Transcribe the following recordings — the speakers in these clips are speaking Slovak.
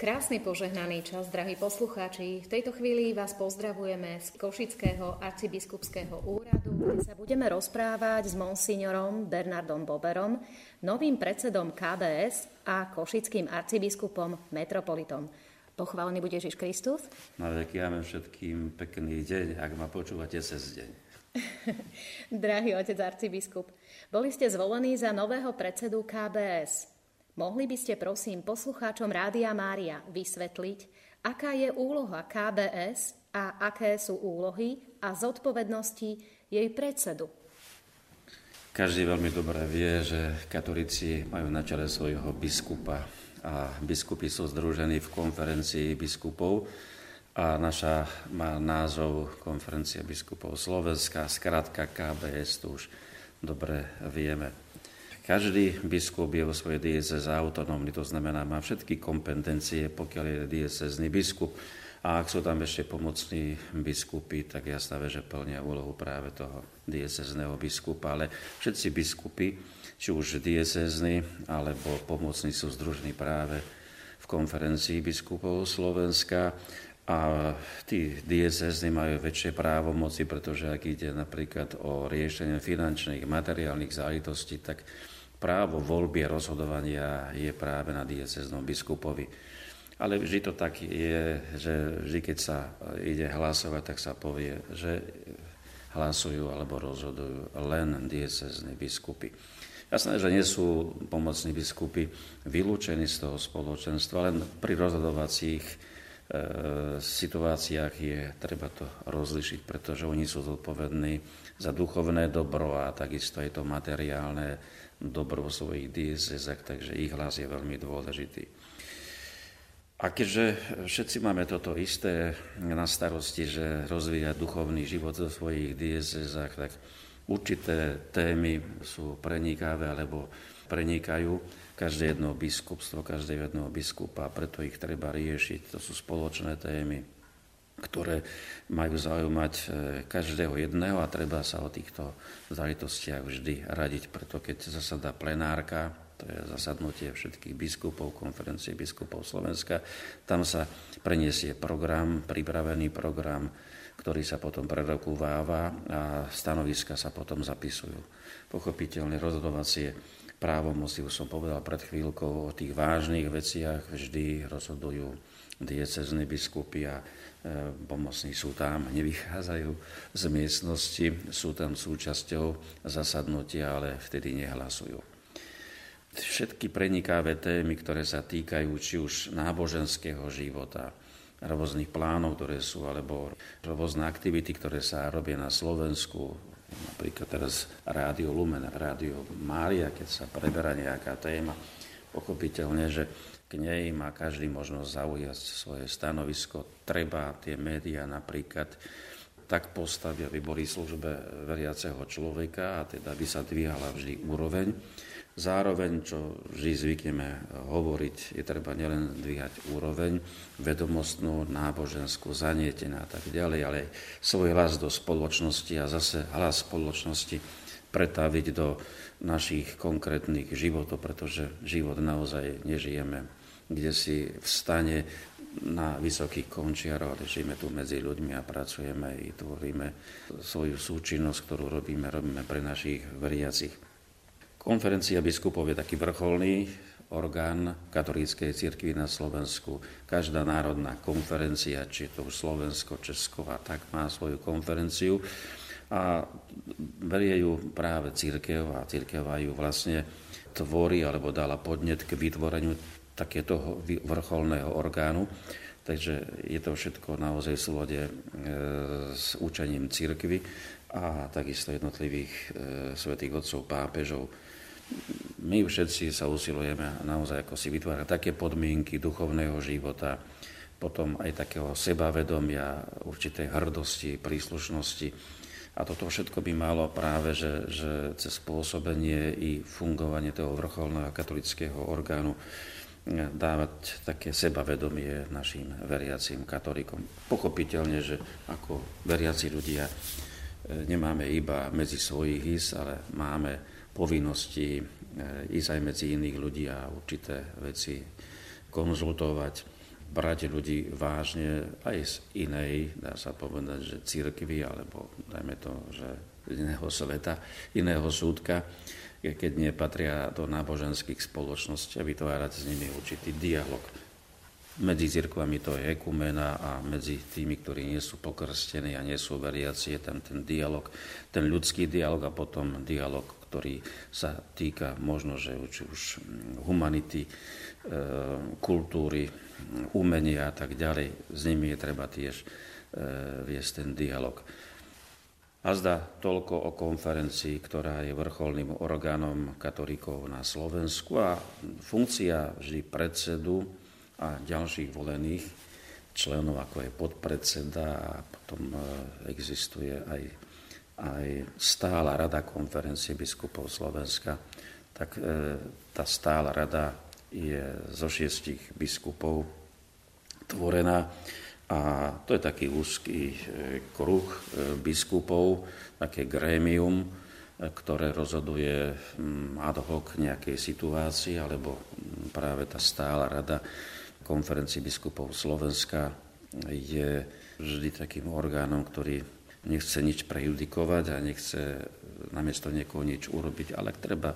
Krásny požehnaný čas, drahí poslucháči. V tejto chvíli vás pozdravujeme z Košického arcibiskupského úradu, kde sa budeme rozprávať s monsignorom Bernardom Boberom, novým predsedom KBS a košickým arcibiskupom metropolitom. Pochválený bude Ježiš Kristus. Na veky amen, všetkým pekný deň, ak ma počúvate cez deň. Drahý otec arcibiskup, boli ste zvolení za nového predsedu KBS. Mohli by ste prosím poslucháčom Rádia Mária vysvetliť, aká je úloha KBS a aké sú úlohy a zodpovednosti jej predsedu? Každý veľmi dobre vie, že katolíci majú na čele svojho biskupa a biskupi sú združení v konferencii biskupov a naša má názov Konferencia biskupov slovenská, skrátka KBS, to už dobre vieme. Každý biskup je vo svojej diecéze autonómny, to znamená, má všetky kompetencie, pokiaľ je diecézny biskup. A ak sú tam ešte pomocní biskupy, tak jasná vec, že plnia úlohu práve toho diecézneho biskupa. Ale všetci biskupy, či už diecézni alebo pomocní, sú združení práve v Konferencii biskupov Slovenska. A tí diecézni majú väčšie právomoci, pretože ak ide napríklad o riešenie finančných, materiálnych záležitostí, tak právo voľby a rozhodovania je práve na diecéznom biskupovi. Ale vždy to tak je, že vždy, keď sa ide hlasovať, tak sa povie, že hlasujú alebo rozhodujú len diecézni biskupy. Jasné, že nie sú pomocní biskupy vylúčení z toho spoločenstva, len pri rozhodovacích situáciách je treba to rozlišiť, pretože oni sú zodpovední za duchovné dobro a takisto je to materiálne dobro vo svojich diecézach, takže ich hlas je veľmi dôležitý. A keďže všetci máme toto isté na starosti, že rozvíja duchovný život vo svojich diecézach, tak určité témy sú prenikavé alebo prenikajú každé jedno biskupstvo, každého jedného biskupa, preto ich treba riešiť. To sú spoločné témy, ktoré majú zaujímať každého jedného a treba sa o týchto záležitostiach vždy radiť. Preto keď zasadá plenárka, to je zasadnutie všetkých biskupov, Konferencie biskupov Slovenska, tam sa preniesie program, pripravený program, ktorý sa potom prerokúváva a stanoviska sa potom zapisujú. Pochopiteľne rozhodovacie právomoci, už som povedal pred chvíľkou, o tých vážnych veciach vždy rozhodujú diecézni biskupy a pomocní sú tam, nevychádzajú z miestnosti, sú tam súčasťou zasadnutia, ale vtedy nehlasujú. Všetky prenikavé témy, ktoré sa týkajú či už náboženského života, rôznych plánov, ktoré sú, alebo rôzne aktivity, ktoré sa robia na Slovensku, napríklad teraz Rádio Lumen, Rádio Mária, keď sa preberá nejaká téma, pochopiteľne, že k nej má každý možnosť zaujať svoje stanovisko. Treba tie médiá napríklad tak postavia, aby boli službe veriaceho človeka a teda by sa dvíhala vždy úroveň. Zároveň, čo vždy zvykneme hovoriť, je treba nielen dvíhať úroveň vedomostnú, náboženskú, zanietená a tak ďalej, ale svoj hlas do spoločnosti a zase hlas spoločnosti pretaviť do našich konkrétnych životov, pretože život naozaj nežijeme kdesi v stane na vysokých končiaroch, ale žijeme tu medzi ľuďmi a pracujeme i tvoríme svoju súčinnosť, ktorú robíme pre našich veriacich. Konferencia biskupov je taký vrcholný orgán katolíckej cirkvi na Slovensku. Každá národná konferencia, či to už Slovensko, Česko a tak, má svoju konferenciu a verie ju práve cirkev a cirkeva ju vlastne tvorí alebo dala podnet k vytvoreniu takéto vrcholného orgánu. Takže je to všetko naozaj v súlade s učením cirkvi a takisto jednotlivých svätých otcov, pápežov. My všetci sa usilujeme naozaj ako si vytvárať také podmienky duchovného života, potom aj takého sebavedomia, určitej hrdosti, príslušnosti. A toto všetko by malo práve, že cez pôsobenie i fungovanie toho vrcholného katolického orgánu dávať také sebavedomie našim veriacim katolíkom. Pochopiteľne, že ako veriaci ľudia nemáme iba medzi svojich ísť, ale máme povinnosti ísť aj medzi iných ľudí a určité veci konzultovať, brať ľudí vážne aj z inej, dá sa povedať, že cirkvi, alebo dajme to, že iného sveta, iného súdka, keď nepatria do náboženských spoločností, a vytvárať s nimi určitý dialog. Medzi cirkvami to je ekumena a medzi tými, ktorí nie sú pokrstení a nie sú veriaci, je tam ten dialog, ten ľudský dialog a potom dialog, ktorý sa týka možno, že už humanity, kultúry, umenia a tak ďalej. S nimi je treba tiež viesť ten dialog. Azda toľko o konferencii, ktorá je vrcholným orgánom katolíkov na Slovensku a funkcia vždy predsedu a ďalších volených členov, ako je podpredseda a potom existuje aj stála rada Konferencie biskupov Slovenska. Tak tá stála rada je zo 6 biskupov tvorená. A to je taký úzky kruh biskupov, také grémium, ktoré rozhoduje ad hoc nejakej situácii, alebo práve tá stála rada Konferencií biskupov Slovenska je vždy takým orgánom, ktorý nechce nič prejudikovať a nechce namiesto niekoho nič urobiť, ale treba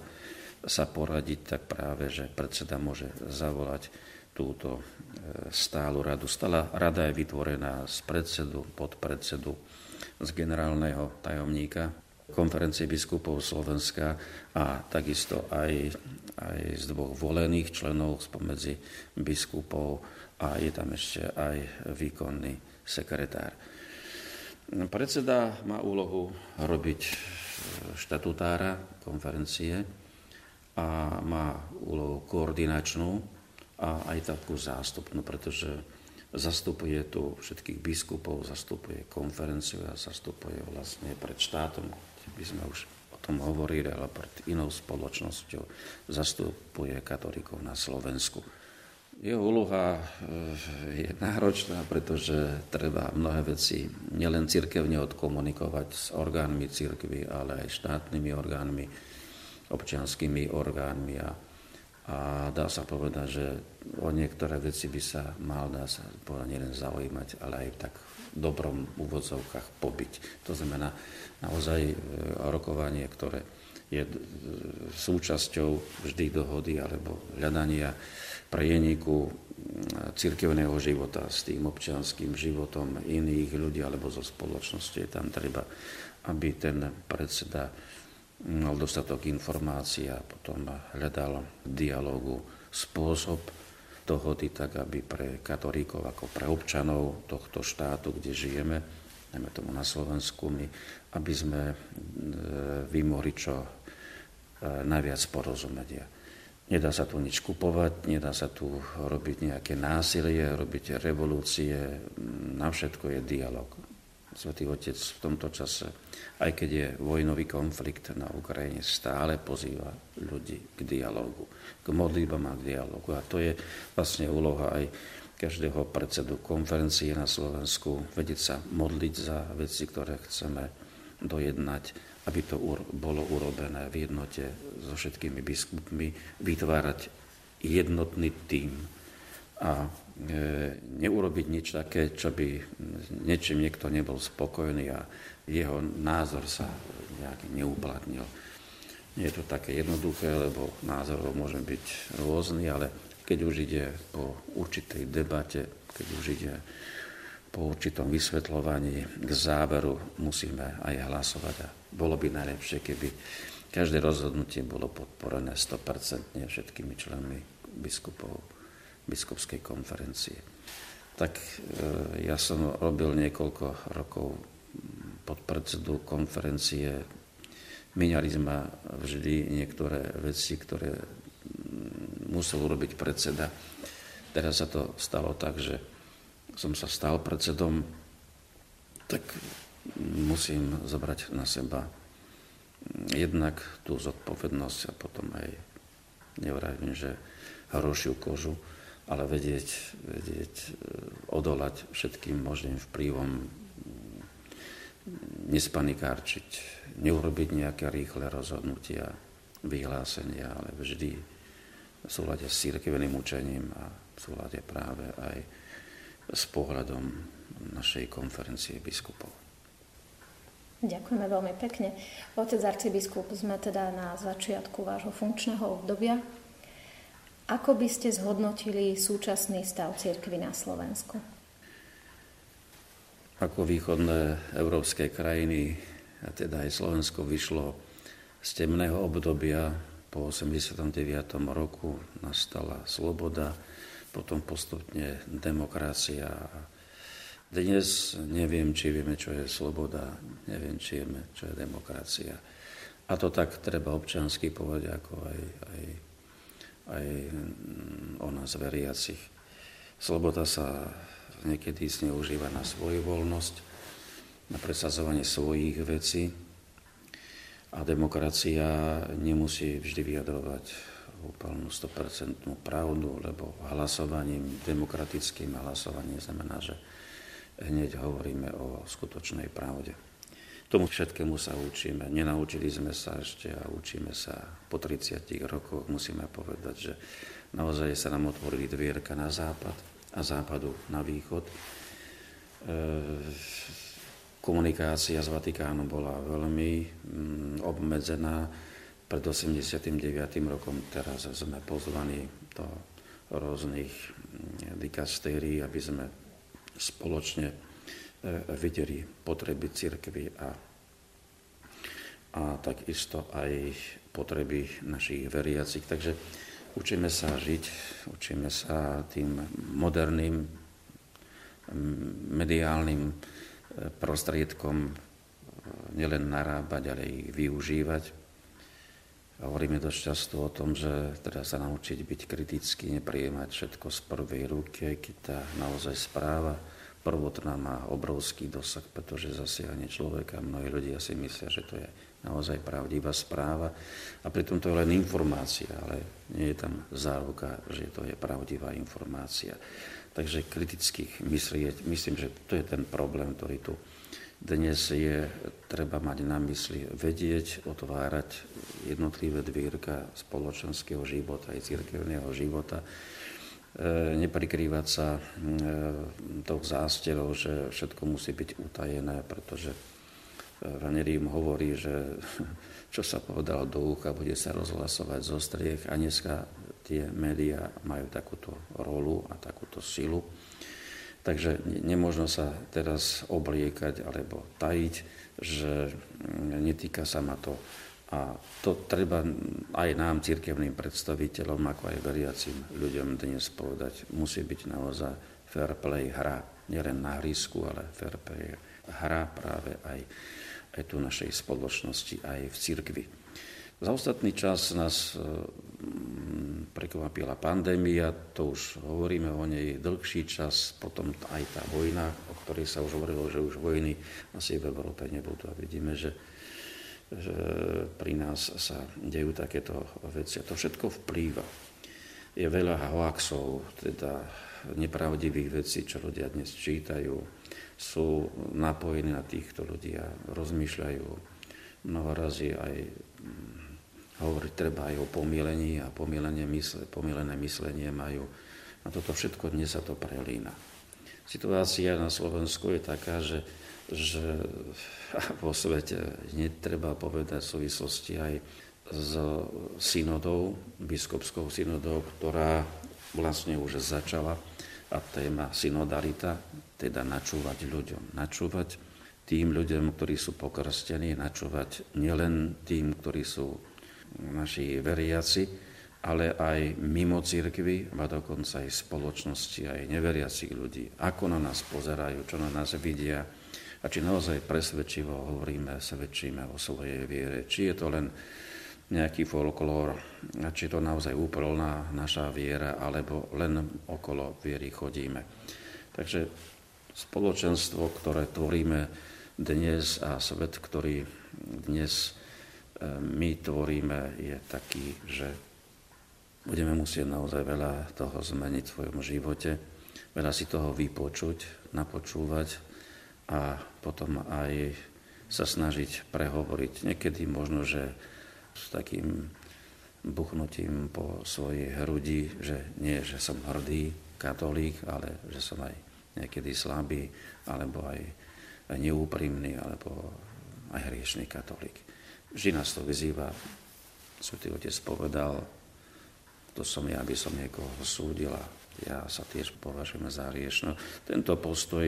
sa poradiť, tak práve, že predseda môže zavolať túto stálu radu. Stála rada je vytvorená z predsedu, podpredsedu, z generálneho tajomníka Konferencie biskupov Slovenska a takisto aj z 2 volených členov spomedzi biskupov a je tam ešte aj výkonný sekretár. Predseda má úlohu robiť štatutára konferencie a má úlohu koordinačnú a aj takú zástupnú, pretože zastupuje tu všetkých biskupov, zastupuje konferenciu a zastupuje vlastne pred štátom, kde by sme už o tom hovorili, ale pred inou spoločnosťou zastupuje katolíkov na Slovensku. Jeho úloha je náročná, pretože treba mnohé veci nielen cirkevne odkomunikovať s orgánmi cirkvi, ale aj štátnymi orgánmi, občianskymi orgánmi a dá sa povedať, že o niektoré veci by sa mal, dá sa povedať, nielen zaujímať, ale aj tak v dobrom úvodzovkách pobiť. To znamená naozaj rokovanie, ktoré je súčasťou vždy dohody alebo hľadania prejeniku cirkevného života s tým občianským životom iných ľudí alebo zo spoločnosti. Je tam treba, aby ten predseda mal dostatok informácií a potom hľadal v dialógu spôsob dohody, tak aby pre katolíkov ako pre občanov tohto štátu, kde žijeme, najmä tomu na Slovensku, my, aby sme vymohli čo najviac porozumenia. Nedá sa tu nič kupovať, nedá sa tu robiť nejaké násilie, robiť revolúcie, na všetko je dialog. Svätý Otec v tomto čase, aj keď je vojnový konflikt na Ukrajine, stále pozýva ľudí k dialógu, k modlitbám a k dialógu. A to je vlastne úloha aj každého predsedu konferencie na Slovensku, vedieť sa modliť za veci, ktoré chceme dojednať, aby to bolo urobené v jednote so všetkými biskupmi, vytvárať jednotný tím a neurobiť nič také, čo by niečím niekto nebol spokojný a jeho názor sa nejaký neuplatnil. Nie je to také jednoduché, lebo názorov môže byť rôzny, ale keď už ide po určitej debate, keď už ide po určitom vysvetľovaní k záveru, musíme aj hlasovať. A bolo by najlepšie, keby každé rozhodnutie bolo podporené 100% všetkými členmi biskupov biskupskej konferencie. Tak ja som robil niekoľko rokov podpredsedu konferencie. Miňali sme vždy niektoré veci, ktoré musel urobiť predseda. Teraz sa to stalo tak, že som sa stal predsedom, tak musím zobrať na seba jednak tú zodpovednosť a potom aj, nevravím, že hrošiu kožu, ale vedieť odolať všetkým možným vplyvom, nespanikárčiť, neurobiť nejaké rýchle rozhodnutia, vyhlásenia, ale vždy v súlade s cirkevným učením a v súlade práve aj s pohľadom našej konferencie biskupov. Ďakujeme veľmi pekne. Otec arcibiskup, sme teda na začiatku vášho funkčného obdobia. Ako by ste zhodnotili súčasný stav cirkvi na Slovensku? Ako východné európske krajiny, a teda aj Slovensko, vyšlo z temného obdobia. Po 89. roku nastala sloboda, potom postupne demokracia. Dnes neviem, či vieme, čo je sloboda, neviem, či vieme, čo je demokracia. A to tak treba občiansky povedať, ako aj o nás veriacich. Sloboda sa niekedy zneužíva na svoju voľnosť, na presadzovanie svojich vecí a demokracia nemusí vždy vyjadrovať úplnú 100% pravdu, lebo hlasovaním, demokratickým hlasovaním znamená, že hneď hovoríme o skutočnej pravde. Tomu všetkému sa učíme. Nenaučili sme sa ešte a učíme sa po 30 rokoch. Musíme povedať, že naozaj sa nám otvorili dvierka na západ a západu na východ. Komunikácia s Vatikánom bola veľmi obmedzená. Pred 89. rokom teraz sme pozvaní do rôznych dikastérií, aby sme spoločne videli potreby cirkvi a takisto aj potreby našich veriacich. Takže učíme sa žiť, učíme sa tým moderným mediálnym prostriedkom nielen narábať, ale ich využívať. Hovoríme dosť často o tom, že treba sa naučiť byť kritický, neprijímať všetko z prvej ruky, keď tá naozaj správa prvotná má obrovský dosah, pretože zasiahne človeka. Mnohí ľudia si myslia, že to je naozaj pravdivá správa a pritom to je len informácia, ale nie je tam záruka, že to je pravdivá informácia. Takže kritických myslieť, myslím, že to je ten problém, ktorý tu dnes je. Treba mať na mysli, vedieť, otvárať jednotlivé dvierka spoločenského života aj cirkevného života, neprikrývať sa tou zástierou, že všetko musí byť utajené, pretože Vanerím hovorí, že čo sa povedalo do ucha, bude sa rozhlasovať zo striech a dneska tie médiá majú takúto rolu a takúto silu. Takže nemôžno sa teraz obliekať alebo tajiť, že netýka sa ma to. A to treba aj nám, cirkevným predstaviteľom, ako aj veriacim ľuďom dnes povedať. Musí byť naozaj fair play hra. Nielen na hrísku, ale fair play hra práve aj tu našej spoločnosti, aj v cirkvi. Za ostatný čas nás prekvapila pandémia, to už hovoríme o nej dlhší čas, potom aj tá vojna, o ktorej sa už hovorilo, že už vojny asi v Európe nebudú a vidíme, že pri nás sa dejú takéto veci. A to všetko vplýva. Je veľa hoaxov, teda nepravdivých vecí, čo ľudia dnes čítajú. Sú napojení na týchto ľudí a rozmýšľajú. Mnoho razy aj hovoriť treba aj o pomýlení a pomýlené myslenie majú. A toto všetko dnes sa to prelína. Situácia na Slovensku je taká, že vo svete netreba povedať v súvislosti aj s synodou, biskupskou synodou, ktorá vlastne už začala a téma synodalita, teda načúvať ľuďom. Načúvať tým ľuďom, ktorí sú pokrstení, načúvať nielen tým, ktorí sú naši veriaci, ale aj mimo cirkvi, a dokonca aj spoločnosti, aj neveriacich ľudí. Ako na nás pozerajú, čo na nás vidia, a či naozaj presvedčivo hovoríme, svedčíme o svojej viere. Či je to len nejaký folklór, a či je to naozaj úplná naša viera, alebo len okolo viery chodíme. Takže spoločenstvo, ktoré tvoríme dnes a svet, ktorý dnes my tvoríme, je taký, že budeme musieť naozaj veľa toho zmeniť v svojom živote, veľa si toho vypočuť, napočúvať, a potom aj sa snažiť prehovoriť. Niekedy možno, že s takým buchnutím po svojej hrudi, že nie, že som hrdý, katolík, ale že som aj niekedy slabý, alebo aj neúprimný, alebo aj hriešný katolík. Vždy nás to vyzýva. Svätý Otec povedal, to som ja, aby som niekoho súdil, ja sa tiež považujem za hriešno. Tento postoj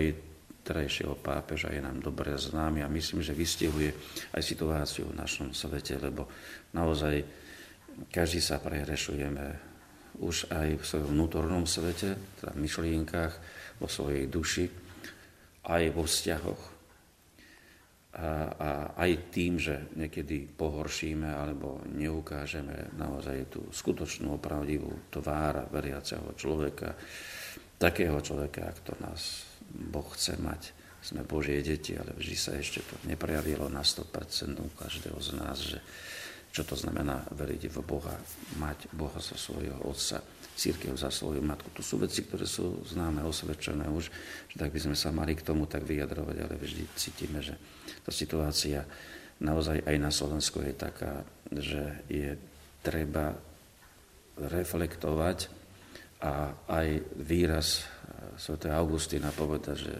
terajšieho pápeža je nám dobre známy a myslím, že vystihuje aj situáciu v našom svete, lebo naozaj každý sa prehrešujeme už aj v svojom vnútornom svete, teda v myšlienkach, vo svojej duši, aj vo vzťahoch. A aj tým, že niekedy pohoršíme alebo neukážeme naozaj tú skutočnú, opravdivú tvár veriaceho človeka, takého človeka, ako nás Boh chce mať. Sme Božie deti, ale vždy sa ešte to neprejavilo na 100% u každého z nás, že čo to znamená veriť v Boha, mať Boha za svojho otca, cirkev za svoju matku. To sú veci, ktoré sú známe, osvedčené už, že tak by sme sa mali k tomu tak vyjadrovať, ale vždy cítime, že tá situácia naozaj aj na Slovensku je taká, že je treba reflektovať a aj výraz Sv. Augustína povedať, že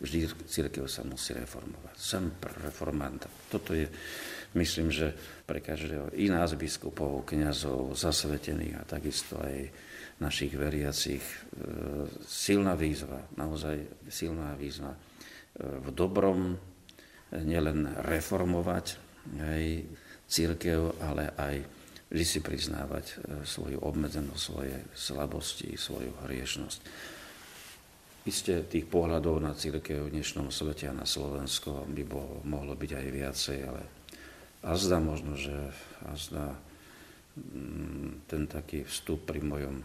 vždy cirkev sa musí reformovať. Som reformant. Toto je, myslím, že pre každého i nás biskupov, kňazov, zasvetených a takisto aj našich veriacich silná výzva, naozaj silná výzva v dobrom nielen reformovať aj cirkev, ale aj vždy si priznávať svoju obmedzenosť, svoje slabosti, svoju hriešnosť. Isté tých pohľadov na cirkev v dnešnom svete a na Slovensko by mohlo byť aj viacej, ale Azda ten taký vstup pri mojom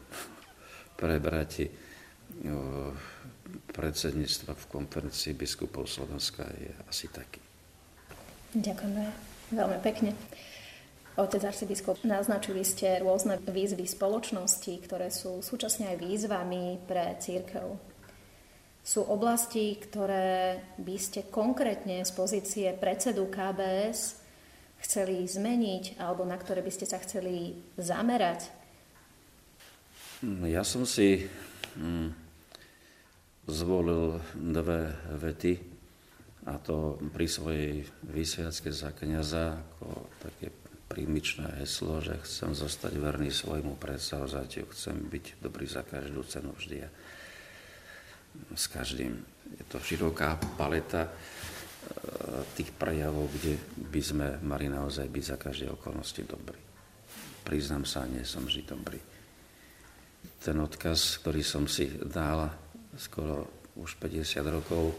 prebrati predsedníctva v Konferencii biskupov slovenská je asi taký. Ďakujeme veľmi pekne. Otec arcibiskup, naznačili ste rôzne výzvy spoločnosti, ktoré sú súčasne aj výzvami pre cirkev. Sú oblasti, ktoré by ste konkrétne z pozície predsedu KBS chceli zmeniť, alebo na ktoré by ste sa chceli zamerať? Ja som si zvolil dve vety, a to pri svojej vysviacke za kňaza, ako také prímičné heslo, že chcem zostať verný svojmu predsavzatiu, chcem byť dobrý za každú cenu vždy a s každým. Je to široká paleta tých prejavov, kde by sme mali naozaj byť za každej okolnosti dobrí. Priznám sa, nie som vždy dobrý. Ten odkaz, ktorý som si dal skoro už 50 rokov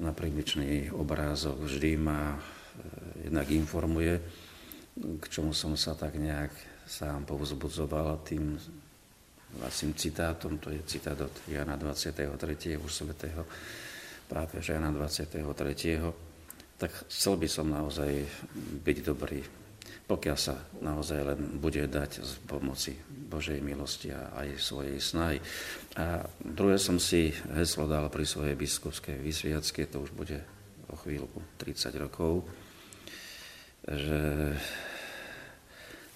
na prímičný obrázok, vždy ma jednak informuje, k čomu som sa tak nejak sám povzbudzoval tým vlastným citátom, to je citát od Jána 23. už svätého pápeža Jána 23. Tak chcel by som naozaj byť dobrý, pokiaľ sa naozaj len bude dať z pomoci Božej milosti a aj svojej snahy. A druhé som si heslo dal pri svojej biskupskej vysviacke, to už bude o chvíľku 30 rokov, že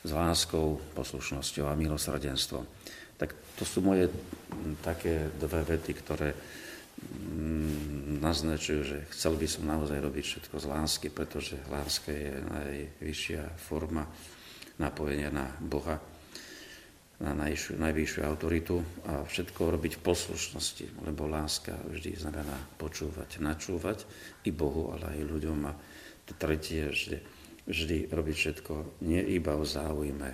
s láskou, poslušnosťou a milosrdenstvom. Tak to sú moje také dve vety, ktoré naznačujú, že chcel by som naozaj robiť všetko z lásky, pretože láska je najvyššia forma napojenia na Boha, na najvyššiu autoritu a všetko robiť v poslušnosti, lebo láska vždy znamená počúvať, načúvať i Bohu, ale aj ľuďom. A to tretie, že vždy robiť všetko nie iba v záujme,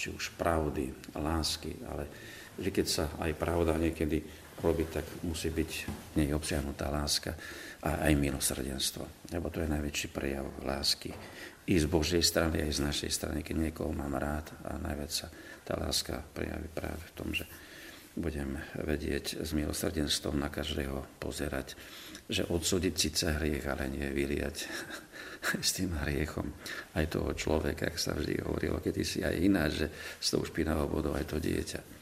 či už pravdy, lásky, ale že keď sa aj pravda niekedy robí, tak musí byť v nej obsiahnutá láska a aj milosrdenstvo. Lebo to je najväčší prejav lásky. I z Božej strany, aj z našej strany, keď niekoho mám rád a najviac sa tá láska prejaví práve v tom, že budem vedieť s milosrdenstvom na každého pozerať, že odsúdiť síce hriech, ale nie vyliať s tým hriechom aj toho človeka, ak sa vždy hovorilo, kedysi aj ináč, že s tou špinavou vodou aj to dieťa.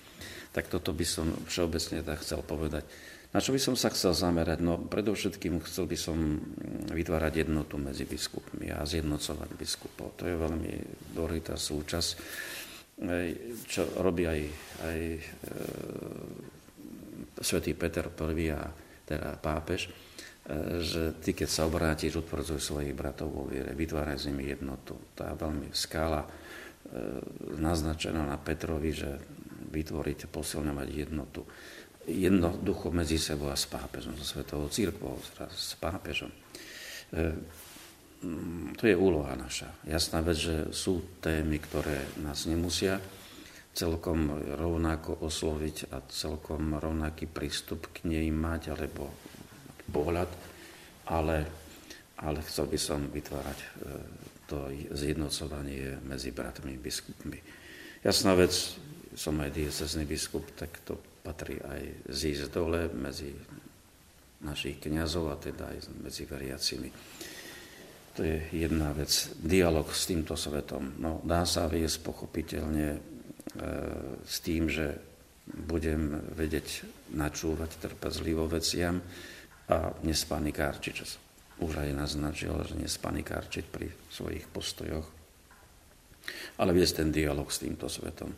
Tak toto by som všeobecne tak chcel povedať. Na čo by som sa chcel zamerať? No predovšetkým chcel by som vytvárať jednotu medzi biskupmi a zjednocovať biskupov. To je veľmi dôležitá súčasť, čo robí aj svätý Peter I a teda pápež, že ty, keď sa obrátiš, utvrdzuj svojich bratov vo viere, vytváraj s nimi jednotu. Tá veľmi skála naznačená na Petrovi, že vytvoriť, posilňovať jednotu. Jednoducho medzi sebou a s pápežom, so Svetovou cirkvou, s pápežom. To je úloha naša. Jasná vec, že sú témy, ktoré nás nemusia celkom rovnako osloviť a celkom rovnaký prístup k nej mať, alebo pohľad, ale chcel by som vytvárať to zjednocovanie medzi bratmi biskupmi. Jasná vec, som aj diecézny biskup, tak to patrí aj zísť dole medzi našich kňazov a teda aj medzi veriacimi. To je jedna vec. Dialóg s týmto svetom. No, dá sa viesť pochopiteľne s tým, že budem vedieť načúvať trpezlivo veciam a nespanikárčiť, čo som už aj naznačil, že nespanikárčiť pri svojich postojoch. Ale viesť ten dialóg s týmto svetom.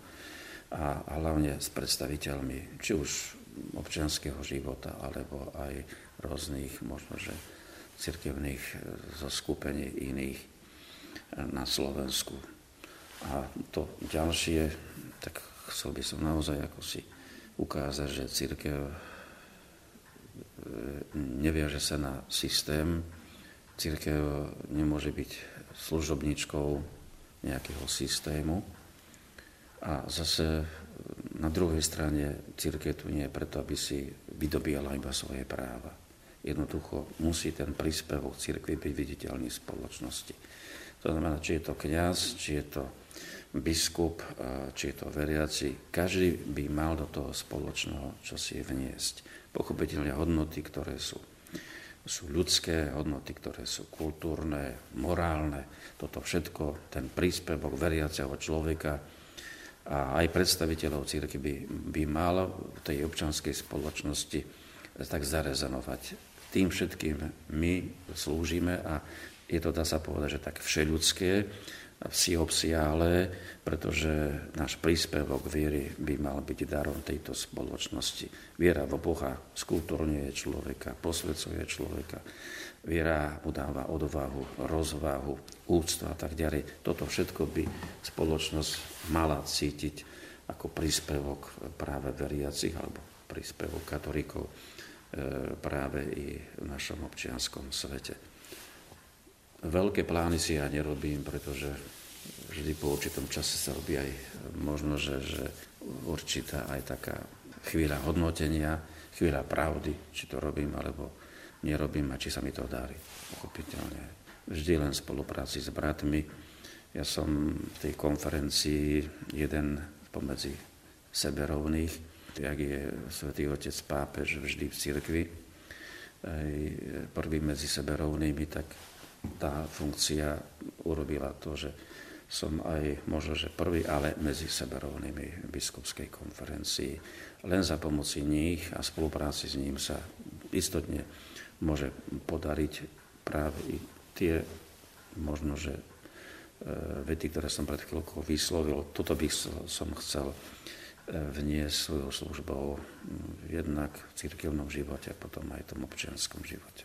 A hlavne s predstaviteľmi, či už občianskeho života, alebo aj rôznych, možnože cirkevných zoskupení iných na Slovensku. A to ďalšie, tak chcel by som naozaj ako si ukázať, že cirkev neviaže sa na systém. Cirkev nemôže byť služobničkou nejakého systému. A zase na druhej strane cirkev tu nie je preto, aby si vydobíjala iba svoje práva. Jednoducho musí ten príspevok cirkvi byť viditeľný v spoločnosti. To znamená, či je to kňaz, či je to biskup, či je to veriaci. Každý by mal do toho spoločného čosi vniesť. Pochopiteľne hodnoty, ktoré sú ľudské, hodnoty, ktoré sú kultúrne, morálne. Toto všetko, ten príspevok veriaceho človeka a aj predstaviteľov cirkvi by malo v tej občianskej spoločnosti tak zarezonovať. Tým všetkým my slúžime a je to, dá sa povedať, že tak všeľudské, všeobsiahle, pretože náš príspevok viery by mal byť darom tejto spoločnosti. Viera vo Boha skultúrňuje človeka, posväcuje človeka. Viera mu dáva odvahu, rozvahu, úctu a tak ďalej. Toto všetko by spoločnosť mala cítiť ako príspevok práve veriacich alebo príspevok katolíkov práve i v našom občianskom svete. Veľké plány si ja nerobím, pretože vždy po určitom čase sa robí aj možno, že určitá aj taká chvíľa hodnotenia, chvíľa pravdy, či to robím alebo nerobím a či sa mi to darí, pochopiteľne. Vždy len v spolupráci s bratmi. Ja som v tej konferencii jeden pomedzi seberovných, jak je Svätý Otec pápež vždy v cirkvi, prvý medzi seberovnými, tak tá funkcia urobila to, že som aj možno, že prvý, ale medzi seberovnými v biskupskej konferencii. Len za pomoci nich a spolupráci s ním sa istotne môže podariť práve i tie možnože vety, ktoré som pred chvíľkou vyslovil. Toto by som chcel vniesť svojou službou jednak v cirkevnom živote a potom aj v tom občianskom živote.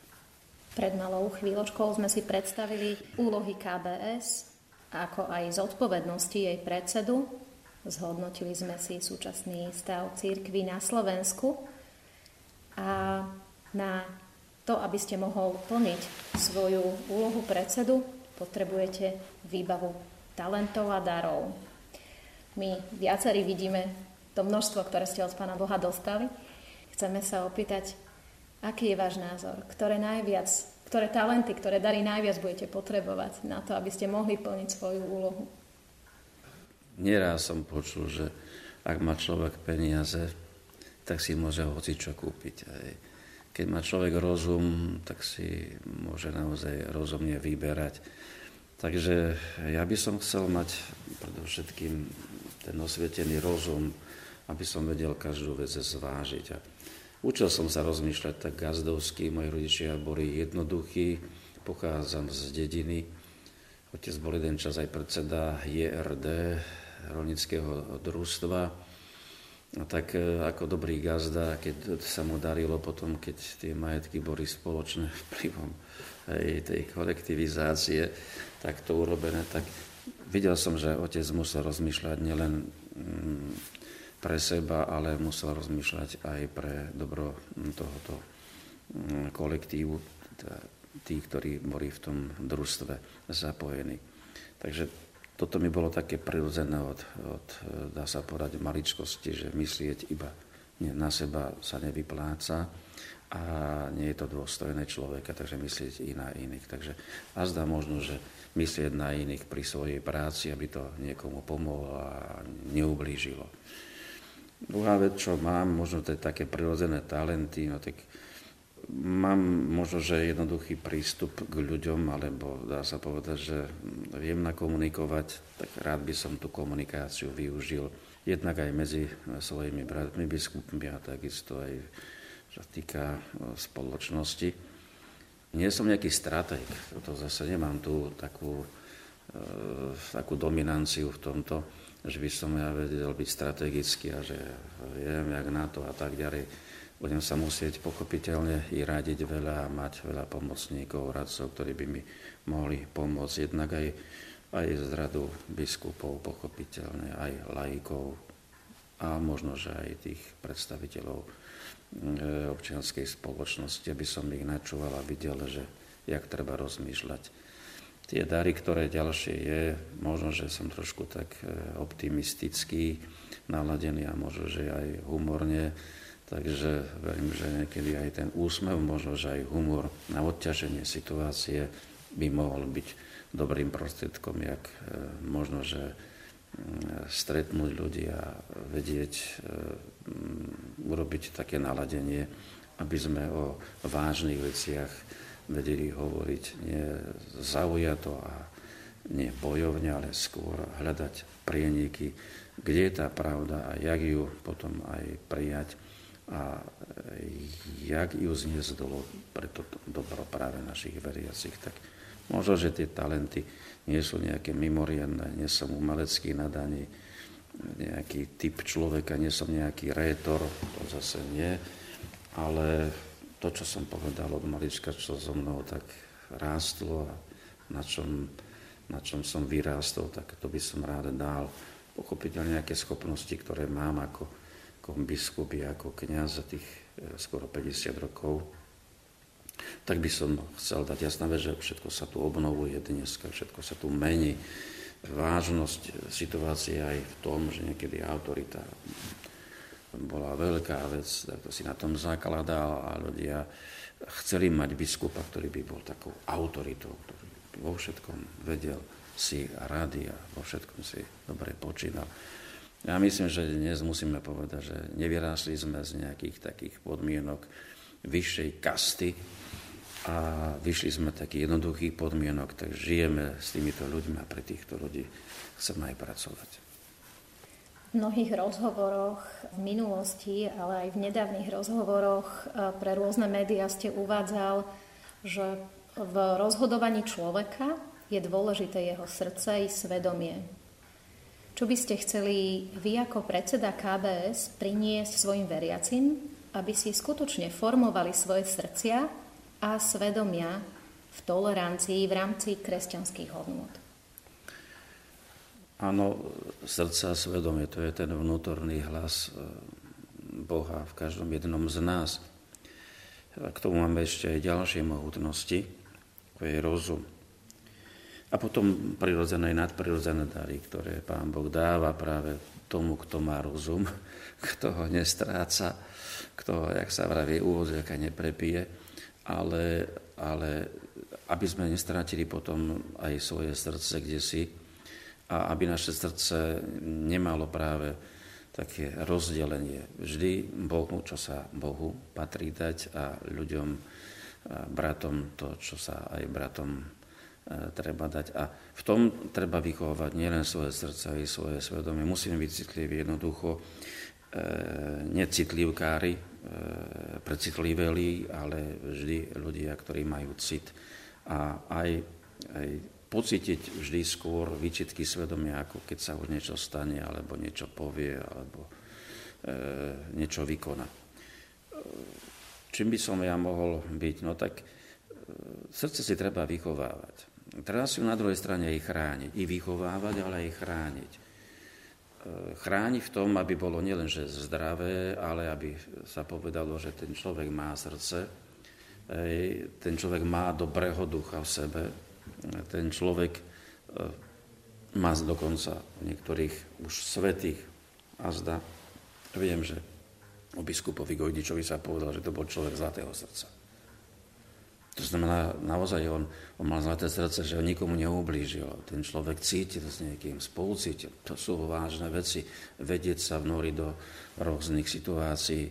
Pred malou chvíľočkou sme si predstavili úlohy KBS, ako aj zodpovednosti jej predsedu. Zhodnotili sme si súčasný stav cirkvi na Slovensku a na to, aby ste mohol plniť svoju úlohu predsedu, potrebujete výbavu talentov a darov. My viacerí vidíme to množstvo, ktoré ste od Pána Boha dostali. Chceme sa opýtať, aký je váš názor, ktoré talenty, ktoré dary najviac budete potrebovať na to, aby ste mohli plniť svoju úlohu. Neraz som počul, že ak má človek peniaze, tak si môže hocičo kúpiť. Keď má človek rozum, tak si môže naozaj rozumne vyberať. Takže ja by som chcel mať predovšetkým ten osvietený rozum, aby som vedel každú vec zvážiť. A učil som sa rozmýšľať tak gazdovsky, moji rodičia boli jednoduchí, pochádzam z dediny. Otec bol jeden čas aj predseda JRD, rolnického družstva. A tak ako dobrý gazda, keď sa mu darilo potom, keď tie majetky boli spoločné vplyvom tej kolektivizácie, tak to urobené, tak videl som, že otec musel rozmýšľať nielen pre seba, ale musel rozmýšľať aj pre dobro tohoto kolektívu, tých, ktorí boli v tom družstve zapojení. Takže toto mi bolo také prirodzené od, dá sa povedať, maličkosti, že myslieť iba na seba sa nevypláca a nie je to dôstojné človeka, takže myslieť i na iných. Takže azda možno, že myslieť na iných pri svojej práci, aby to niekomu pomohlo a neublížilo. Druhá vec, čo mám, možno to je také prirodzené talenty, no tak mám možno, že jednoduchý prístup k ľuďom, alebo dá sa povedať, že viem nakomunikovať, tak rád by som tú komunikáciu využil jednak aj medzi svojimi bratmi biskupmi a takisto aj, čo týka spoločnosti. Nie som nejaký stratég, to zase nemám tu takú dominanciu v tomto, že by som ja vedel byť strategický a že viem, jak na to a tak ďalej. Budem sa musieť pochopiteľne i radiť veľa a mať veľa pomocníkov, radcov, ktorí by mi mohli pomôcť. Jednak aj z radu biskupov, pochopiteľne, aj laikov a možno, že aj tých predstaviteľov občianskej spoločnosti, aby som ich načúval a videl, že jak treba rozmýšľať. Tie dary, ktoré ďalšie je, možno, že som trošku tak optimistický, naladený a možno, že aj humorne. Takže verím, že niekedy aj ten úsmev, možno, že aj humor na odťaženie situácie by mohol byť dobrým prostriedkom, jak možno, že stretnúť ľudí a vedieť, urobiť také naladenie, aby sme o vážnych veciach vedeli hovoriť nie zaujato a nie bojovne, ale skôr hľadať prieniky, kde je tá pravda a jak ju potom aj prijať a jak ju zniesť dolo pre to dobro práve našich veriacich. Tak možno, že tie talenty nie sú nejaké mimoriadne, nie som umelecký nadaný, nejaký typ človeka, nie som nejaký rétor, to zase nie, ale to, čo som povedal od malička, čo so mnou tak rástlo a na čom som vyrástol, tak to by som rád dal. Pochopiteľne nejaké schopnosti, ktoré mám ako biskup, ako kňaz za tých skoro 50 rokov, tak by som chcel dať jasné, že všetko sa tu obnovuje dneska, všetko sa tu mení. Vážnosť situácie aj v tom, že niekedy autorita bola veľká vec, tak to si na tom zakladal a ľudia chceli mať biskupa, ktorý by bol takou autoritou, ktorý by vo všetkom vedel si rady a vo všetkom si dobre počínal. Ja myslím, že dnes musíme povedať, že nevyrásli sme z nejakých takých podmienok vyššej kasty a vyšli sme takých jednoduchých podmienok, tak žijeme s týmito ľuďmi a pre týchto ľudí chceme aj pracovať. V mnohých rozhovoroch v minulosti, ale aj v nedávnych rozhovoroch pre rôzne médiá ste uvádzal, že v rozhodovaní človeka je dôležité jeho srdce i svedomie. Čo by ste chceli vy ako predseda KBS priniesť svojim veriacim, aby si skutočne formovali svoje srdcia a svedomia v tolerancii v rámci kresťanských hodnôt? Áno, srdce a svedomie, to je ten vnútorný hlas Boha v každom jednom z nás. A k tomu máme ešte aj ďalšie mohutnosti, ako je rozum. A potom prirodzené nadprirodzené dary, ktoré Pán Boh dáva práve tomu, kto má rozum, kto ho nestráca, kto, jak sa vraví, úvodzka neprepije, ale aby sme nestrátili potom aj svoje srdce kdesi a aby naše srdce nemalo práve také rozdelenie. Vždy Bohu, čo sa Bohu patrí dať a ľuďom, bratom to, čo sa aj bratom treba dať. A v tom treba vychovávať nielen svoje srdce, ale svoje svedomie. Musíme byť citliví, jednoducho necitlivkári, precitliveli, ale vždy ľudia, ktorí majú cit. A aj pocítiť vždy skôr výčitky svedomia, ako keď sa už niečo stane, alebo niečo povie, alebo niečo vykoná. Čím by som ja mohol byť? No tak srdce si treba vychovávať. Treba si na druhej strane aj chrániť. I vychovávať, ale aj chrániť. Chrániť v tom, aby bolo nielenže zdravé, ale aby sa povedalo, že ten človek má srdce, ten človek má dobrého ducha v sebe, ten človek má dokonca niektorých už svätých azda. Viem, že o biskupovi Gojdičovi sa povedal, že to bol človek zlatého srdca. To znamená, naozaj on mal zlaté srdce, že ho nikomu neublížil. Ten človek cítil s niekým, spolucítil. To sú vážne veci. Vedieť sa vnoriť do rôznych situácií,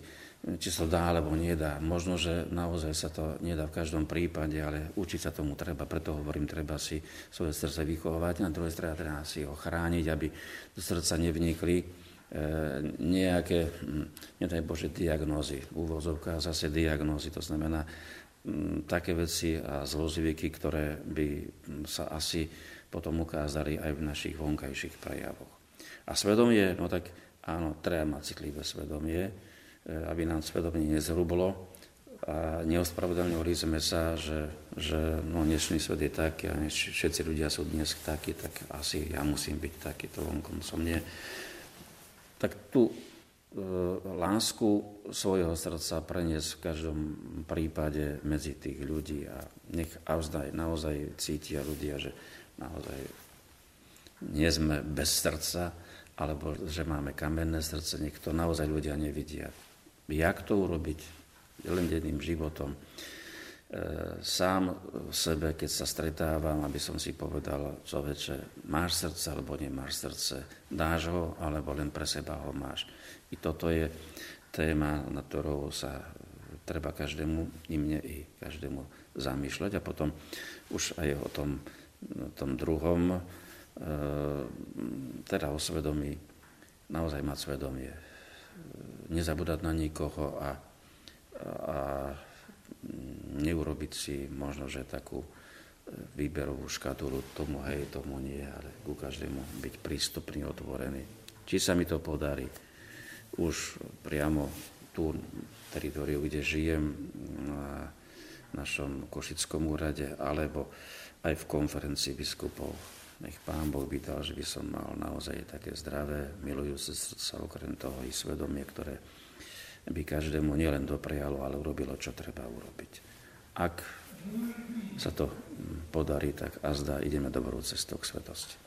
či sa dá, alebo nedá. Možno, že naozaj sa to nedá v každom prípade, ale učiť sa tomu treba. Preto hovorím, treba si svoje srdce vychovávať. Na druhej strane treba si ho chrániť, aby do srdca nevnikli nejaké, nedaj Bože, diagnózy. Úvozovka zase diagnózy, to znamená také veci a zlozvyky, ktoré by sa asi potom ukázali aj v našich vonkajších prejavoch. A svedomie, no tak áno, treba mať citlivé svedomie, aby nám svedomie nezhrublo a neospravedlnili sme sa, že no dnešný svet je taký a všetci ľudia sú dnes takí, tak asi ja musím byť taký, to vonkom som nie. Tak tú lásku svojho srdca preniesť v každom prípade medzi tých ľudí a nech naozaj cítia ľudia, že naozaj nie sme bez srdca, alebo že máme kamenné srdce, nech to naozaj ľudia nevidia. Jak to urobiť? Len jedným životom. Sám v sebe, keď sa stretávam, aby som si povedal, človeče, máš srdce alebo nemáš srdce, dáš ho alebo len pre seba ho máš. I toto je téma, na ktorou sa treba každému, i mne, i každému zamýšľať. A potom už aj o tom druhom, teda o svedomí, naozaj mať svedomie. Nezabúdať na nikoho a neurobiť si možno, že takú výberovú škatulu, tomu hej, tomu nie, ale ku každému byť prístupný, otvorený. Či sa mi to podarí, už priamo tu teritoriu, kde žijem, na našom Košickom úrade, alebo aj v konferencii biskupov. Nech Pán Boh by dal, že by som mal naozaj také zdravé, milujúce srdce, okrem toho i svedomie, ktoré by každému nielen doprialo, ale urobilo, čo treba urobiť. Ak sa to podarí, tak azda ideme dobrou cestou k svetosti.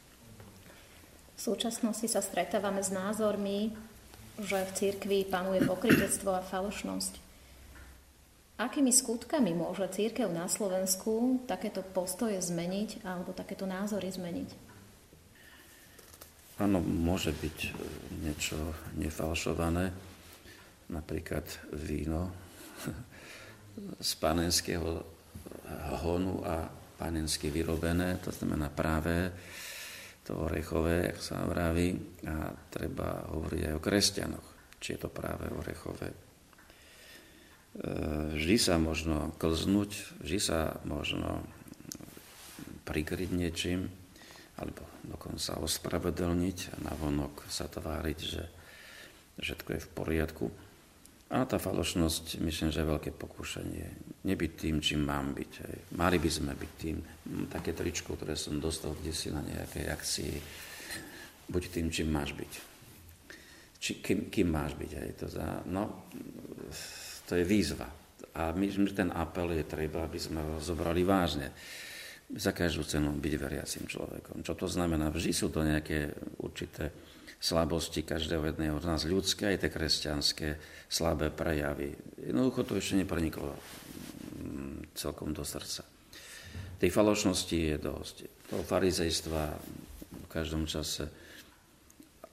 V súčasnosti sa stretávame s názormi, že v cirkvi panuje pokrytectvo a falošnosť. Akými skutkami môže cirkev na Slovensku takéto postoje zmeniť alebo takéto názory zmeniť? Áno, môže byť niečo nefalšované, napríklad víno z panenského honu a panensky vyrobené, to znamená práve to orechové, jak sa vraví, a treba hovoriť aj o kresťanoch, či je to práve orechové. Vždy sa možno klznúť, vždy sa možno prikryť niečím, alebo dokonca ospravedlniť a navonok sa tváriť, že všetko je v poriadku. A tá falošnosť, myslím, že je veľké pokúšanie. Nebyť tým, čím mám byť. Hej. Mali by sme byť tým. Také tričko, ktoré som dostal kdesi na nejakej akcii. Buď tým, čím máš byť. Či kým máš byť. Hej. To je výzva. A my ten apel je treba, aby sme ho zobrali vážne. Za každú cenu byť veriacím človekom. Čo to znamená? Vždy sú to nejaké určité slabosti každého jedného z nás, ľudské aj tie kresťanské slabé prejavy. Jednoducho to ešte nepreniklo celkom do srdca. Tej falošnosti je dosť. Toho farizejstva v každom čase.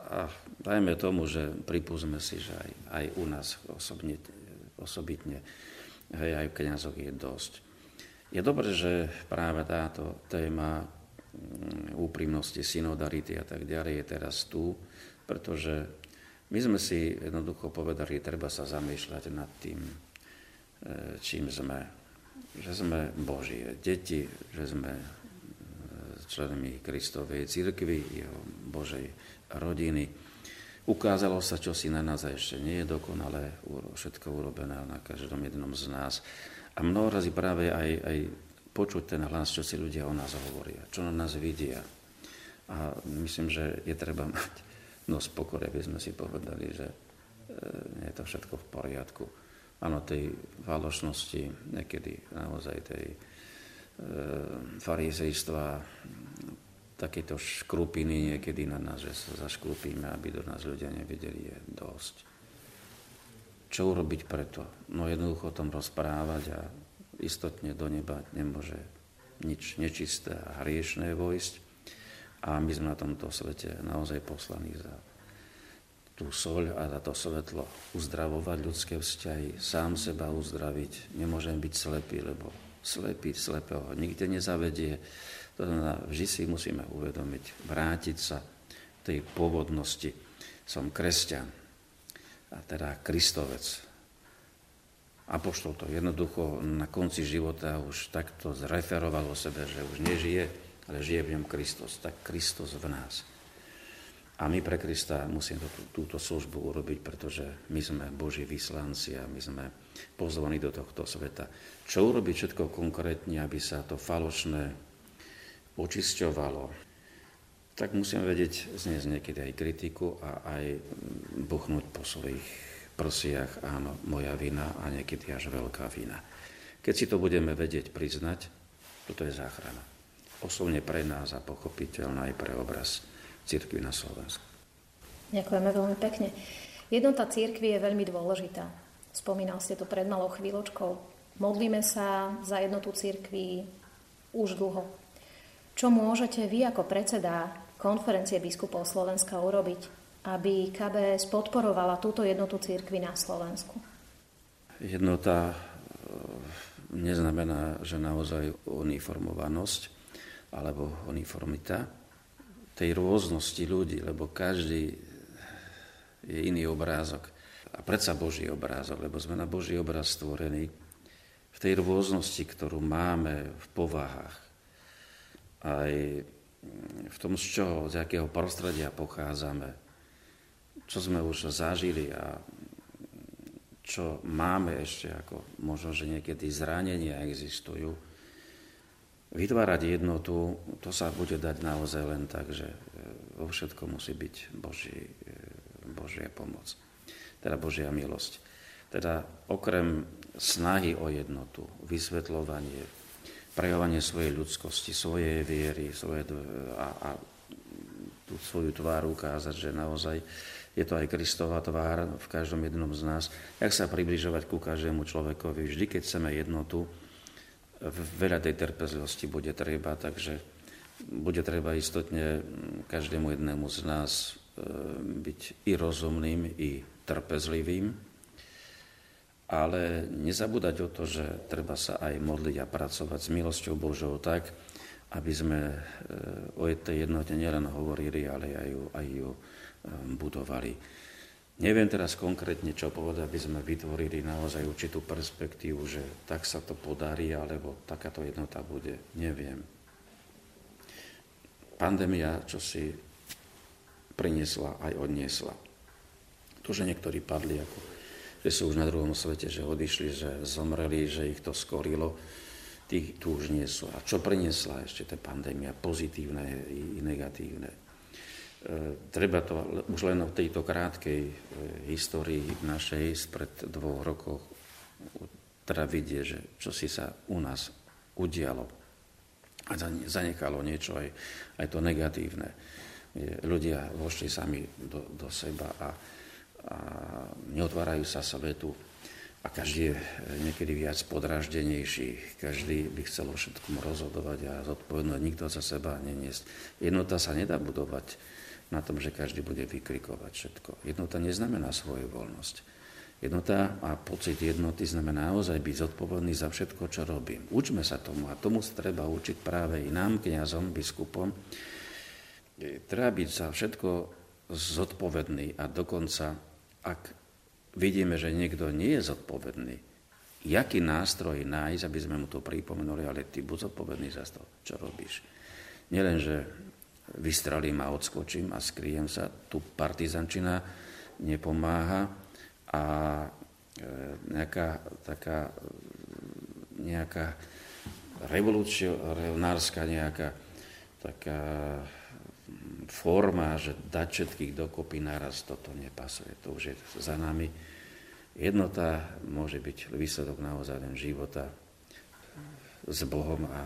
A dajme tomu, že pripúsme si, že aj u nás osobitne, hej, aj v kňazoch je dosť. Je dobré, že práve táto téma úprimnosti, synodarity a tak ďalej je teraz tu, pretože my sme si jednoducho povedali, treba sa zamýšľať nad tým, čím sme. Že sme Božie deti, že sme členmi Kristovej cirkvi, jeho Božej rodiny. Ukázalo sa, čo si na nás ešte nie je dokonalé, všetko urobené na každom jednom z nás. A mnoho razy práve aj počuť ten hlas, čo si ľudia o nás hovoria, čo na nás vidia. A myslím, že je treba mať nos pokory, aby sme si povedali, že je to všetko v poriadku. Áno, tej falošnosti, niekedy naozaj tej farizejstva, takéto škrupiny niekedy na nás, že sa zaškrupíme, aby do nás ľudia nevedeli, je dosť. Čo urobiť preto? No jednoducho o tom rozprávať a istotne do neba nemôže nič nečisté a hriešné vojsť. A my sme na tomto svete naozaj poslaní za tú soľ a za to svetlo. Uzdravovať ľudské vzťahy, sám seba uzdraviť. Nemôžem byť slepý, lebo slepého nikde nezavedie. To znamená, vždy si musíme uvedomiť, vrátiť sa tej pôvodnosti. Som kresťan, a teda kristovec. Apoštol to jednoducho na konci života už takto zreferoval o sebe, že už nežije, ale žije v ňom Kristus. Tak Kristus v nás. A my pre Krista musíme túto službu urobiť, pretože my sme Boží vyslanci a my sme pozvaní do tohto sveta. Čo urobiť všetko konkrétne, aby sa to falošné očisťovalo, tak musím vedieť zniesť niekedy aj kritiku a aj buchnúť po svojich prsiach, áno, moja vina a niekedy až veľká vina. Keď si to budeme vedieť priznať, toto je záchrana. Osobne pre nás a pochopiteľná aj pre obraz cirkvi na Slovensku. Ďakujeme veľmi pekne. Jednota cirkvi je veľmi dôležitá. Spomínal ste to pred malou chvíľočkou. Modlíme sa za jednotu cirkvi už dlho. Čo môžete vy ako predseda Konferencie biskupov Slovenska urobiť, aby KBS podporovala túto jednotu cirkvi na Slovensku? Jednota neznamená, že naozaj uniformovanosť alebo uniformita tej rôznosti ľudí, lebo každý je iný obrázok. A predsa Boží obrázok, lebo sme na Boží obraz stvorení v tej rôznosti, ktorú máme v povahách. Aj v tom, z akého prostredia pochádzame, čo sme už zažili a čo máme ešte, ako možno, že niekedy zranenia existujú. Vytvárať jednotu, to sa bude dať naozaj len tak, že vo všetkom musí byť Božia pomoc, teda Božia milosť. Teda okrem snahy o jednotu, vysvetľovanie, prejavovanie svojej ľudskosti, svojej viery a tú svoju tvár ukázať, že naozaj je to aj Kristova tvár v každom jednom z nás. Jak sa približovať ku každému človekovi? Vždy, keď chceme jednotu, veľa tej trpezlivosti bude treba, takže bude treba istotne každému jednému z nás byť i rozumným, i trpezlivým. Ale nezabúdať o to, že treba sa aj modliť a pracovať s milosťou Božou tak, aby sme o tej jednote nielen hovorili, ale aj ju budovali. Neviem teraz konkrétne, čo povedať, aby sme vytvorili naozaj určitú perspektívu, že tak sa to podarí, alebo takáto jednota bude. Neviem. Pandémia čo si priniesla aj odniesla. To, že niektorí padli ako že sú už na druhom svete, že odišli, že zomreli, že ich to skorilo. Tí tu už nie sú. A čo priniesla ešte tá pandémia? Pozitívne i negatívne. Treba to už len v tejto krátkej histórii našej spred 2 rokov teda vidieť, že čo si sa u nás udialo. A zanechalo niečo aj to negatívne. Ľudia vošli sami do seba a neotvárajú sa svetu a každý je niekedy viac podráždenejší. Každý by chcel o všetkom rozhodovať a zodpovednosť nikto za seba neniesť. Jednota sa nedá budovať na tom, že každý bude vykrikovať všetko. Jednota neznamená svoju voľnosť. Jednota a pocit jednoty znamená naozaj byť zodpovedný za všetko, čo robím. Učme sa tomu a tomu sa treba učiť práve i nám, kňazom, biskupom. Treba byť za všetko zodpovedný a dokonca ak vidíme, že niekto nie je zodpovedný, jaký nástroj nájsť, aby sme mu to pripomenuli, ale ty buď zodpovedný za to, čo robíš. Nielen, že vystrelím a odskočím a skryjem sa. Tu partizančina nepomáha a nejaká revolucionárska nejaká taká forma, že dať všetkých dokopy naraz, toto nepasuje. To už je za nami. Jednota môže byť výsledok naozaj len života s Bohom a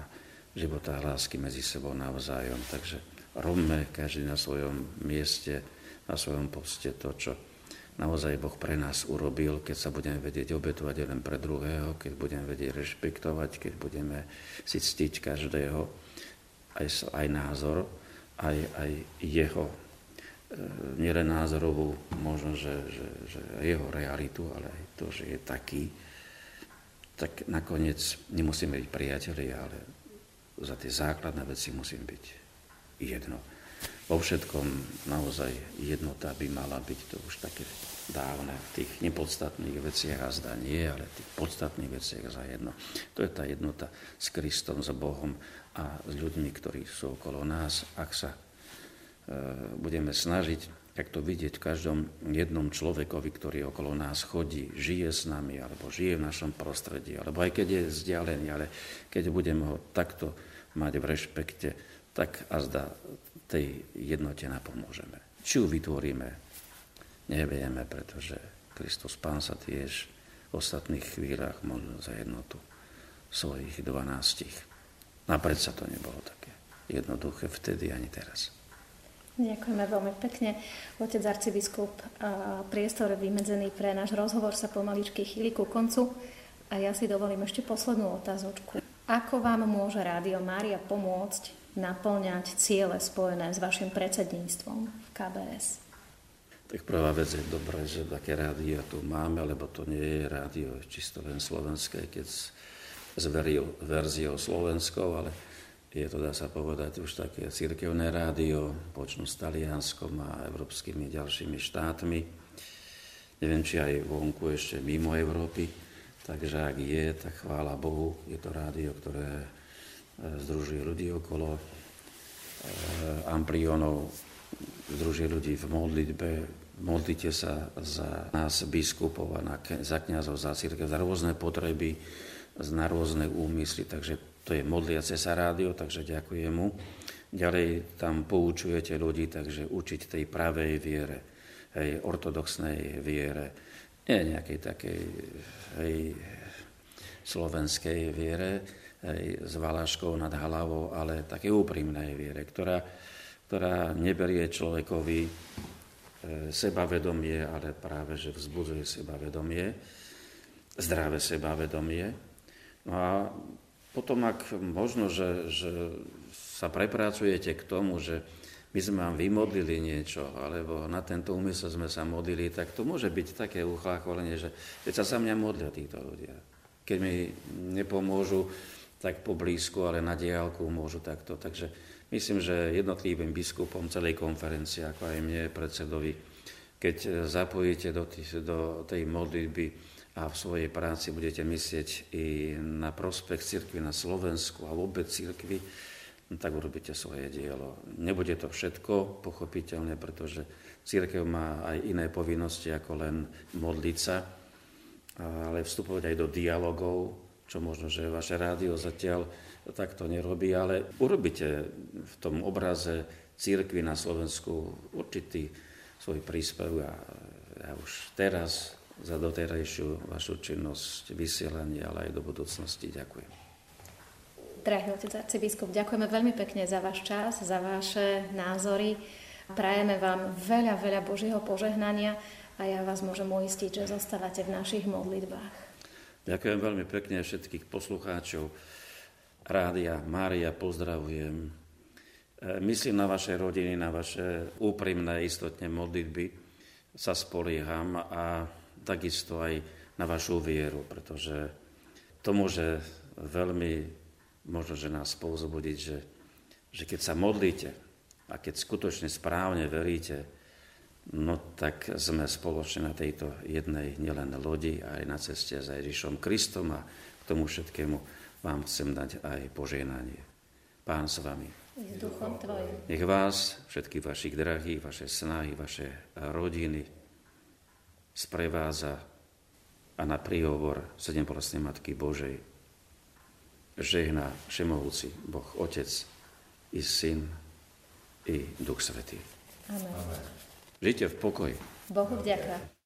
života a lásky medzi sebou navzájom. Takže robme každý na svojom mieste, na svojom poste to, čo naozaj Boh pre nás urobil, keď sa budeme vedieť obetovať len pre druhého, keď budeme vedieť rešpektovať, keď budeme si ctiť každého, aj názor, aj jeho, nielen názorovú, možno, že jeho realitu, ale aj to, že je taký, tak nakoniec nemusíme byť priatelia, ale za tie základné veci musím byť jedno. Vo všetkom naozaj jednota by mala byť, to už také dávne, v tých nepodstatných veciach a zdá nie, ale v tých podstatných veciach za jedno. To je tá jednota s Kristom, s Bohom a s ľuďmi, ktorí sú okolo nás. Ak sa budeme snažiť, tak to vidieť v každom jednom človekovi, ktorý okolo nás chodí, žije s nami, alebo žije v našom prostredí, alebo aj keď je vzdialený, ale keď budeme ho takto mať v rešpekte, tak azda tej jednote napomôžeme. Či ju vytvoríme, nevieme, pretože Kristus Pán sa tiež v ostatných chvíľach modlil za jednotu svojich 12. Napred sa to nebolo také jednoduché vtedy ani teraz. Ďakujeme veľmi pekne. Otec arcibiskup, priestor vymedzený pre náš rozhovor sa pomaličky chýli ku koncu a ja si dovolím ešte poslednú otázočku. Ako vám môže Rádio Mária pomôcť napĺňať ciele spojené s vašim predsedníctvom v KBS? Tak prvá vec je dobré, že také rádio tu máme, lebo to nie je rádio čisto len slovenské, keď zveril verziou slovenskou, ale je to, dá sa povedať, už také cirkevné rádio, počnú s Talianskom a európskymi ďalšími štátmi. Neviem, či aj vonku ešte mimo Európy, takže ak je, tak chvála Bohu, je to rádio, ktoré združuje ľudí okolo amplionov, združuje ľudí v modlitbe. Modlite sa za nás, biskupov, za kňazov, za cirkev, za rôzne potreby, na rôzne úmysly, takže to je modliace sa rádio, takže ďakujem mu. Ďalej tam poučujete ľudí, takže učiť tej pravej viere, hej, ortodoxnej viere, nie nejakej takej, hej, slovenskej viere, hej, s valaškou nad hlavou, ale také úprimnej viere, ktorá neberie človekovi sebavedomie, ale práve, že vzbudzuje sebavedomie, zdravé sebavedomie. No a potom, ak možno, že sa prepracujete k tomu, že my sme vám vymodlili niečo, alebo na tento úmysel sme sa modlili, tak to môže byť také uchlácholenie, že sa za mňa modlia títo ľudia. Keď mi nepomôžu, tak po blízku, ale na diaľku môžu takto. Takže myslím, že jednotlivým biskupom celej konferencie, ako aj mne, predsedovi, keď zapojíte do tej modlitby, a v svojej práci budete myslieť i na prospech cirkvi na Slovensku a vôbec cirkvi, tak urobíte svoje dielo. Nebude to všetko, pochopiteľne, pretože cirkev má aj iné povinnosti ako len modliť sa, ale vstupovať aj do dialogov, čo možno, že vaše rádio zatiaľ takto nerobí, ale urobíte v tom obraze cirkvi na Slovensku určitý svoj príspevok a ja už teraz za doterajšiu vašu činnosť, vysielanie, ale aj do budúcnosti. Ďakujem. Drahý otec arcibiskup, ďakujeme veľmi pekne za váš čas, za vaše názory. Prajeme vám veľa, veľa Božieho požehnania a ja vás môžem uistiť, že zostávate v našich modlitbách. Ďakujem veľmi pekne všetkých poslucháčov Rádia Mária, pozdravujem. Myslím na vaše rodiny, na vaše úprimné istotne modlitby. Sa spolieham a takisto aj na vašu vieru, pretože to môže veľmi, možno, že nás povzbudiť, že keď sa modlíte a keď skutočne správne veríte, no tak sme spoločne na tejto jednej nielen lodi, aj na ceste za Ježišom Kristom a k tomu všetkému vám chcem dať aj požehnanie. Pán s vami. s duchom tvojim. Nech vás, všetkých vašich drahých, vaše snahy, vaše rodiny spreváza a na príhovor Sedembolestnej Matky Božej žehná všemohúci Boh Otec i Syn i Duch Svätý. Amen. Amen. Žite v pokoji. Bohu vďaka.